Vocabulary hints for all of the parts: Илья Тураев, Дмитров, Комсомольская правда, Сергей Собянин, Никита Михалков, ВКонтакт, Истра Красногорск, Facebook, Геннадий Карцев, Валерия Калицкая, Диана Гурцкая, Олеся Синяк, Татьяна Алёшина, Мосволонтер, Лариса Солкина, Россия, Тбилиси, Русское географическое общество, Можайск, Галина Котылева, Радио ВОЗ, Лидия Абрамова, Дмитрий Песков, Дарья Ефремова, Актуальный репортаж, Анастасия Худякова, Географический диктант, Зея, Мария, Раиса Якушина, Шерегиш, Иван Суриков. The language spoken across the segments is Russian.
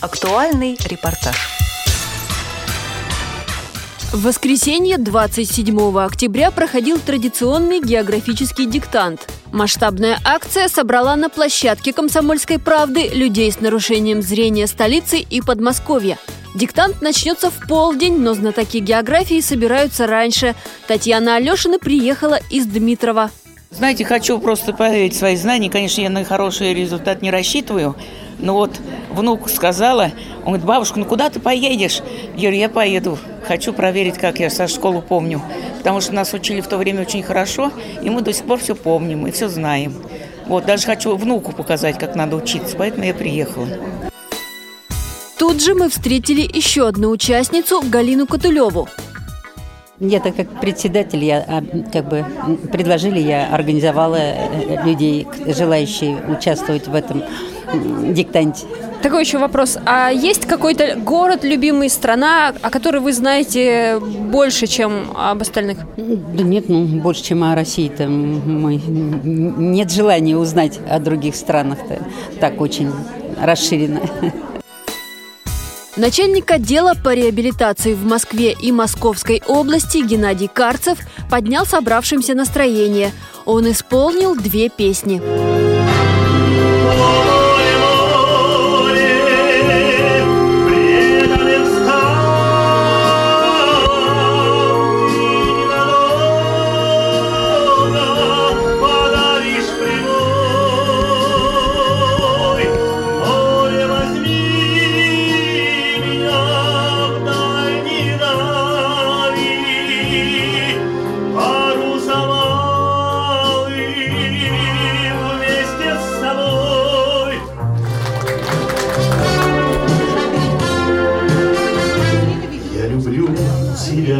Актуальный репортаж. В воскресенье 27 октября проходил традиционный географический диктант. Масштабная акция собрала на площадке «Комсомольской правды» людей с нарушением зрения столицы и Подмосковья. Диктант начнется в полдень, но знатоки географии собираются раньше. Татьяна Алёшина приехала из Дмитрова. Знаете, хочу просто проверить свои знания. Конечно, я на хороший результат не рассчитываю. Но вот внук сказала, он говорит: бабушка, ну куда ты поедешь? Я говорю: я поеду, хочу проверить, как я со школы помню. Потому что нас учили в то время очень хорошо, и мы до сих пор все помним и все знаем. Вот, даже хочу внуку показать, как надо учиться, поэтому я приехала. Тут же мы встретили еще одну участницу, Галину Котылеву. Мне, так как председатель, я организовала людей, желающих участвовать в этом диктанте. Такой еще вопрос. А есть какой-то город, любимая страна, о которой вы знаете больше, чем об остальных? Да нет, больше, чем о России. Нет желания узнать о других странах-то так очень расширенно. Начальник отдела по реабилитации в Москве и Московской области Геннадий Карцев поднял собравшимся настроение. Он исполнил 2 песни.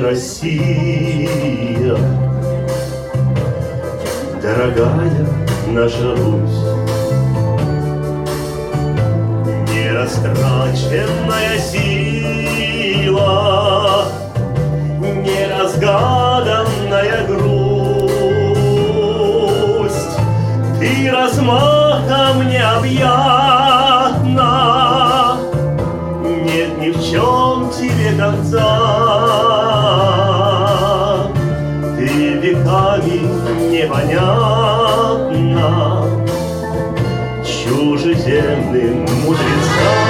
Россия, дорогая наша Русь, нерастраченная сила, неразгаданная грусть, ты размахом необъятна, нет ни в чем тебе конца. Непонятно чужеземным мудрецам.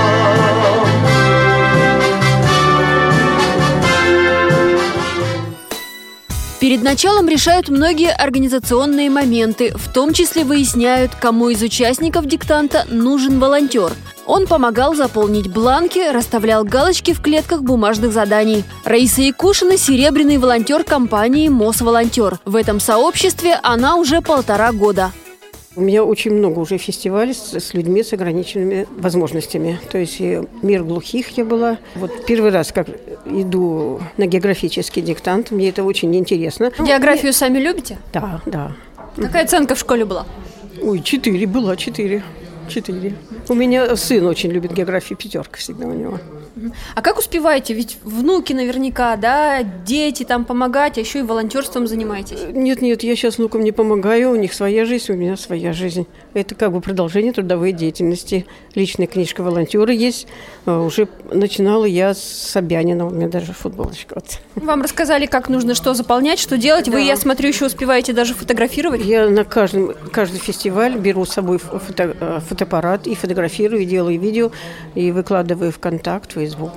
Перед началом решают многие организационные моменты, в том числе выясняют, кому из участников диктанта нужен волонтер. Он помогал заполнить бланки, расставлял галочки в клетках бумажных заданий. Раиса Якушина – серебряный волонтер компании «Мосволонтер». В этом сообществе она уже 1,5 года. У меня очень много уже фестивалей с людьми с ограниченными возможностями. То есть «Мир глухих» я была. Вот первый раз, как иду на географический диктант, мне это очень интересно. Географию сами любите? Да. Какая оценка в школе была? 4. 4. У меня сын очень любит географию, 5 всегда у него. А как успеваете? Ведь внуки наверняка, да, дети там помогать, а еще и волонтерством занимаетесь. Нет, я сейчас внукам не помогаю, у них своя жизнь, у меня своя жизнь. Это как бы продолжение трудовой деятельности. Личная книжка волонтера есть. Уже начинала я с Собянина, у меня даже футболочка. Вот. Вам рассказали, как нужно что заполнять, что делать. Да. Вы, я смотрю, еще успеваете даже фотографировать. Я на каждый фестиваль беру с собой фотоаппарат и фотографирую, и делаю видео, и выкладываю в ВКонтакт, Facebook.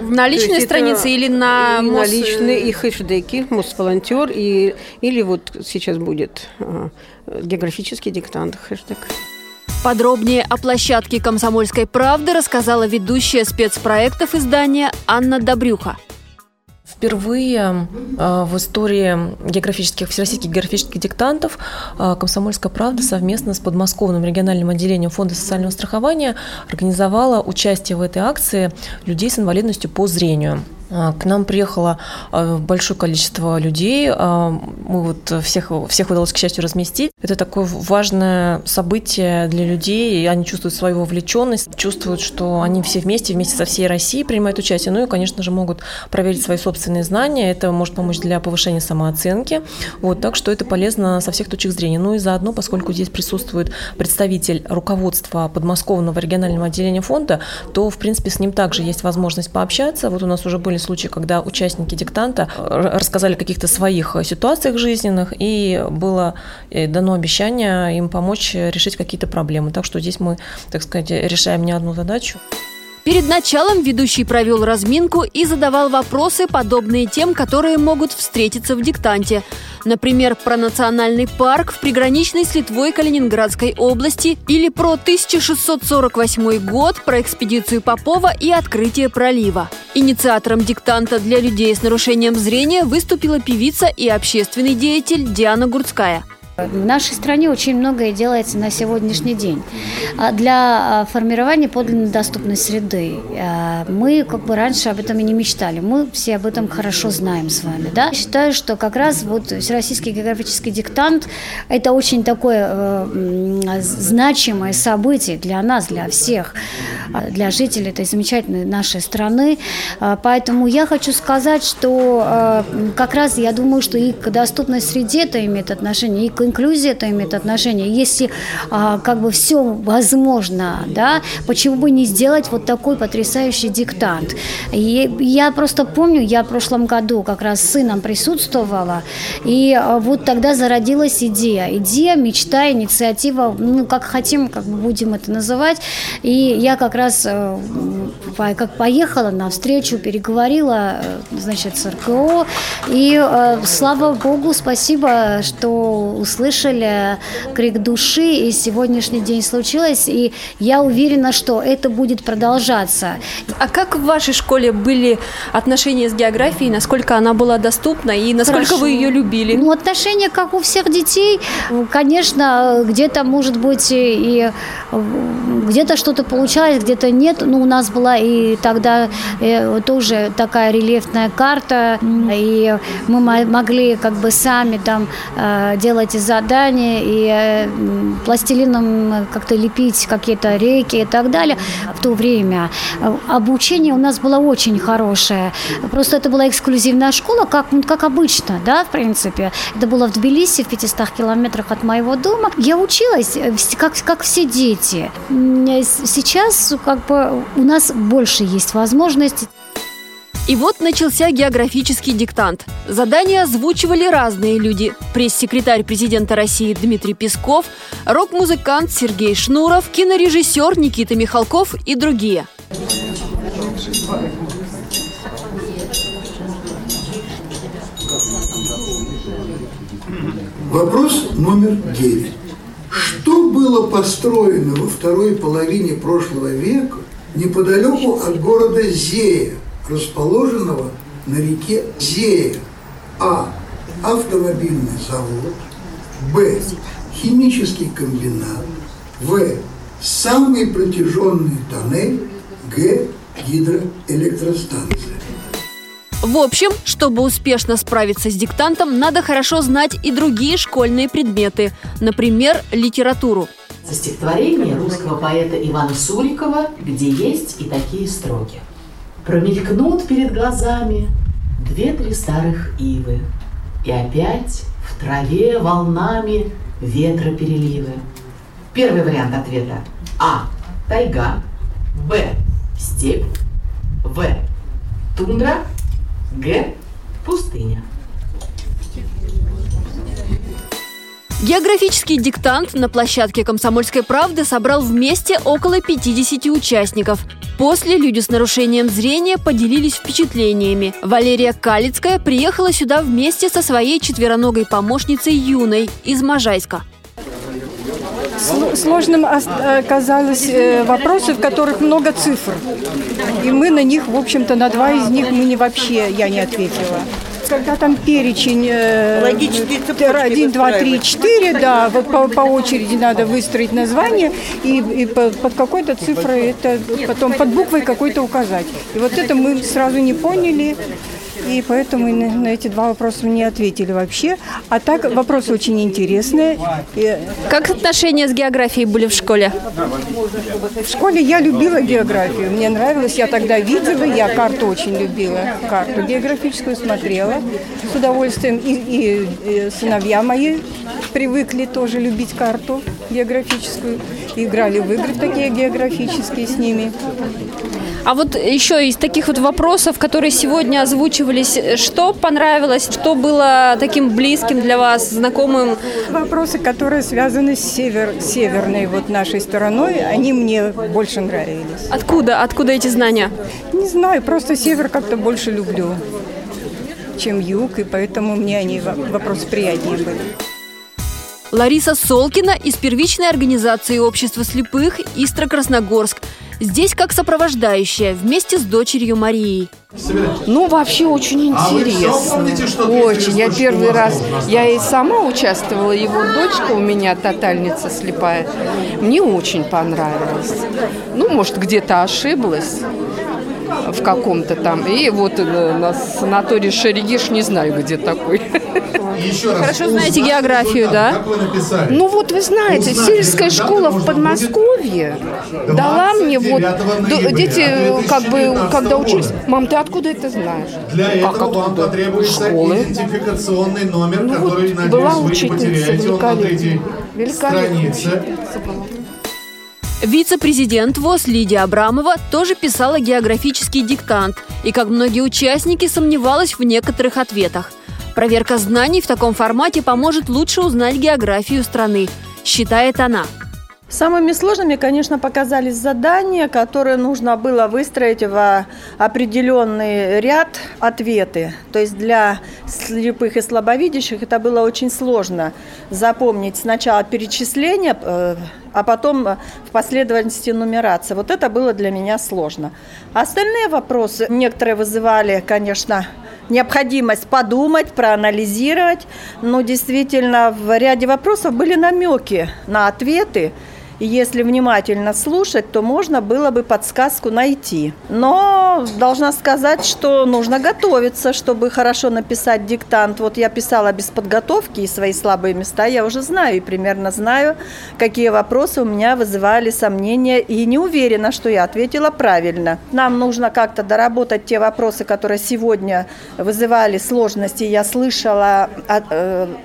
На личной странице или на... На личной, и хэшдеки, Мосволонтер, или вот сейчас будет географический диктант, хэшдег. Подробнее о площадке «Комсомольской правды» рассказала ведущая спецпроектов издания Анна Добрюха. Впервые в истории всероссийских географических диктантов «Комсомольская правда» совместно с подмосковным региональным отделением Фонда социального страхования организовала участие в этой акции людей с инвалидностью по зрению. К нам приехало большое количество людей. Мы всех удалось, к счастью, разместить. Это такое важное событие для людей. И они чувствуют свою вовлеченность, чувствуют, что они все вместе со всей Россией принимают участие. Ну и, конечно же, могут проверить свои собственные знания. Это может помочь для повышения самооценки. Так что это полезно со всех точек зрения. Ну и заодно, поскольку здесь присутствует представитель руководства подмосковного регионального отделения фонда, то, в принципе, с ним также есть возможность пообщаться. У нас уже были случаи, когда участники диктанта рассказали о каких-то своих ситуациях жизненных, и было дано обещание им помочь решить какие-то проблемы. Так что здесь мы, так сказать, решаем не одну задачу. Перед началом ведущий провел разминку и задавал вопросы, подобные тем, которые могут встретиться в диктанте. Например, про национальный парк в приграничной с Литвой Калининградской области или про 1648 год, про экспедицию Попова и открытие пролива. Инициатором диктанта для людей с нарушением зрения выступила певица и общественный деятель Диана Гурцкая. В нашей стране очень многое делается на сегодняшний день для формирования подлинно доступной среды. Мы раньше об этом и не мечтали, мы все об этом хорошо знаем с вами. Да? Считаю, что как раз Всероссийский географический диктант – это очень такое значимое событие для нас, для всех, для жителей этой замечательной нашей страны. Поэтому я хочу сказать, что как раз я думаю, что и к доступной среде это имеет отношение, и к инклюзии это имеет отношение. Если все возможно, да, почему бы не сделать вот такой потрясающий диктант? И я просто помню, я в прошлом году как раз с сыном присутствовала, и вот тогда зародилась идея, мечта, инициатива, как хотим, как будем это называть. И я как раз как поехала на встречу, переговорила, с РКО, и слава богу, спасибо, что услышали крик души, и сегодняшний день случилось, и я уверена, что это будет продолжаться. А как в вашей школе были отношения с географией, насколько она была доступна и насколько Хорошо. Вы ее любили? Отношения, как у всех детей, конечно, где-то, может быть, и где-то что-то получалось, где-то нет. У нас была и тогда тоже такая рельефная карта, и мы могли сами там делать задания и пластилином как-то лепить какие-то реки и так далее. В то время обучение у нас было очень хорошее. Просто это была эксклюзивная школа, как обычно, да, в принципе. Это было в Тбилиси, в 500 километрах от моего дома. Я училась, как все дети. Сейчас у нас больше есть возможностей. И вот начался географический диктант. Задания озвучивали разные люди. Пресс-секретарь президента России Дмитрий Песков, рок-музыкант Сергей Шнуров, кинорежиссер Никита Михалков и другие. Вопрос номер 9. Что было построено во второй половине прошлого века неподалеку от города Зея, расположенного на реке Зея? А. Автомобильный завод. Б. Химический комбинат. В. Самый протяженный тоннель. Г. Гидроэлектростанция. В общем, чтобы успешно справиться с диктантом, надо хорошо знать и другие школьные предметы, например, литературу. Стихотворение русского поэта Ивана Сурикова, где есть и такие строки. Промелькнут перед глазами 2-3 старых ивы, и опять в траве волнами ветра переливы. Первый вариант ответа. А. Тайга. Б. Степь. В. Тундра. Г. Пустыня. Географический диктант на площадке «Комсомольской правды» собрал вместе около 50 участников. После люди с нарушением зрения поделились впечатлениями. Валерия Калицкая приехала сюда вместе со своей четвероногой помощницей Юной из Можайска. Сложным оказалось вопросы, в которых много цифр. И мы на них, в общем-то, на 2 из них я не ответила. когда там перечень 1, 2, 3, 4, да, по очереди надо выстроить название и под какой-то цифрой, это потом под буквой какой-то указать. И вот это мы сразу не поняли. И поэтому на эти два вопроса мне ответили вообще. А так, вопросы очень интересные. Как отношения с географией были в школе? В школе я любила географию. Мне нравилось. Я тогда видела, я карту очень любила. Карту географическую смотрела с удовольствием. И сыновья мои привыкли тоже любить карту географическую. Играли в игры такие географические с ними. А вот еще из таких вот вопросов, которые сегодня озвучивались, что понравилось, что было таким близким для вас, знакомым? Вопросы, которые связаны с северной вот нашей стороной, они мне больше нравились. Откуда эти знания? Не знаю, просто север как-то больше люблю, чем юг, и поэтому мне они вопросы приятнее были. Лариса Солкина из первичной организации общества слепых «Истра Красногорск». Здесь как сопровождающая вместе с дочерью Марией. Ну, вообще очень интересно. Очень. Я первый раз, я и сама участвовала, его дочка у меня тотальница слепая. Мне очень понравилось. Ну, может, где-то ошиблась в каком-то там. И вот на санатории Шерегиш, не знаю, где такой. Хорошо знаете географию, да? Ну вот вы знаете, сельская школа в Подмосковье дала мне вот... Дети, как бы, когда учились, мам, ты откуда это знаешь? Как откуда? Школы. Ну вот, была учительница великолепная. Вице-президент ВОЗ Лидия Абрамова тоже писала географический диктант и, как многие участники, сомневалась в некоторых ответах. Проверка знаний в таком формате поможет лучше узнать географию страны, считает она. Самыми сложными, конечно, показались задания, которые нужно было выстроить в определенный ряд ответы. То есть для слепых и слабовидящих это было очень сложно запомнить сначала перечисление, а потом в последовательности нумерации. Вот это было для меня сложно. Остальные вопросы, некоторые вызывали, конечно, необходимость подумать, проанализировать. Но действительно в ряде вопросов были намеки на ответы. И если внимательно слушать, то можно было бы подсказку найти. Но должна сказать, что нужно готовиться, чтобы хорошо написать диктант. Вот я писала без подготовки, и свои слабые места я уже знаю, и примерно знаю, какие вопросы у меня вызывали сомнения, и не уверена, что я ответила правильно. Нам нужно как-то доработать те вопросы, которые сегодня вызывали сложности. Я слышала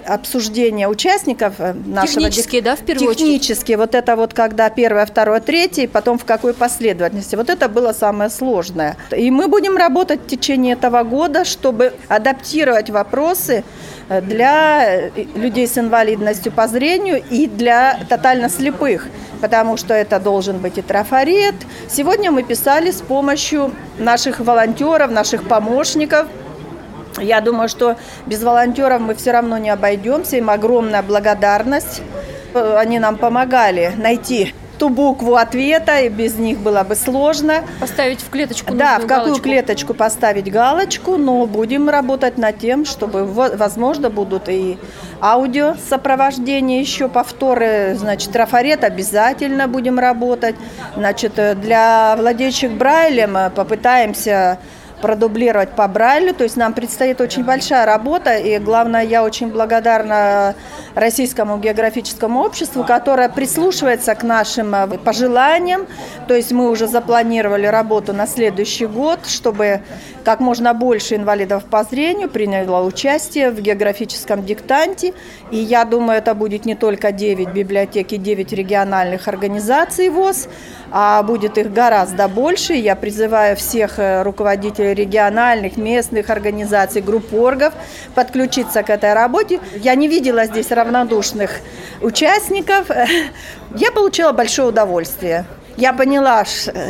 обсуждение участников нашего... Технические, да, в первую очередь? Технические. Вот это вот когда первое, второе, третье, и потом в какой последовательности. Вот это было самое сложное. И мы будем работать в течение этого года, чтобы адаптировать вопросы для людей с инвалидностью по зрению и для тотально слепых, потому что это должен быть и трафарет. Сегодня мы писали с помощью наших волонтеров, наших помощников. Я думаю, что без волонтеров мы все равно не обойдемся. Им огромная благодарность. Они нам помогали найти ту букву ответа, и без них было бы сложно. Поставить в клеточку нужную галочку. Да, в какую клеточку поставить галочку, но будем работать над тем, чтобы, возможно, будут и аудиосопровождение, еще повторы, значит, трафарет обязательно будем работать. Значит, для владеющих Брайлем попытаемся продублировать по Брайлю, то есть нам предстоит очень большая работа, и главное, я очень благодарна Российскому географическому обществу, которое прислушивается к нашим пожеланиям, то есть мы уже запланировали работу на следующий год, чтобы как можно больше инвалидов по зрению приняло участие в географическом диктанте, и я думаю, это будет не только 9 библиотек и 9 региональных организаций ВОЗ, а будет их гораздо больше. Я призываю всех руководителей региональных, местных организаций, групп оргов подключиться к этой работе. Я не видела здесь равнодушных участников. Я получила большое удовольствие. Я поняла,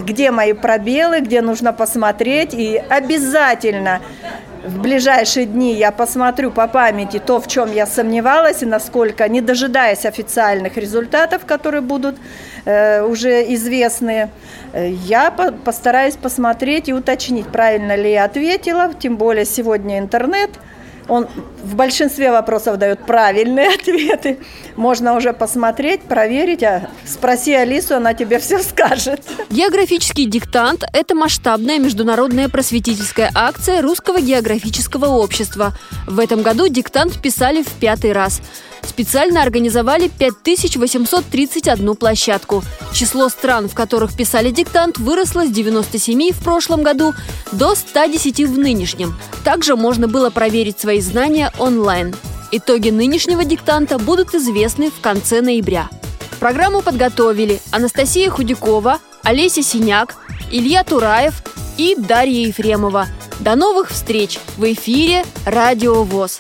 где мои пробелы, где нужно посмотреть, и обязательно в ближайшие дни я посмотрю по памяти то, в чем я сомневалась, и насколько, не дожидаясь официальных результатов, которые будут уже известны, я постараюсь посмотреть и уточнить, правильно ли я ответила, тем более сегодня интернет. Он в большинстве вопросов дает правильные ответы. Можно уже посмотреть, проверить. А спроси Алису, она тебе все скажет. Географический диктант – это масштабная международная просветительская акция Русского географического общества. В этом году диктант писали в 5-й раз. Специально организовали 5831 площадку. Число стран, в которых писали диктант, выросло с 97 в прошлом году до 110 в нынешнем. Также можно было проверить свои знания онлайн. Итоги нынешнего диктанта будут известны в конце ноября. Программу подготовили Анастасия Худякова, Олеся Синяк, Илья Тураев и Дарья Ефремова. До новых встреч в эфире «Радио ВОЗ».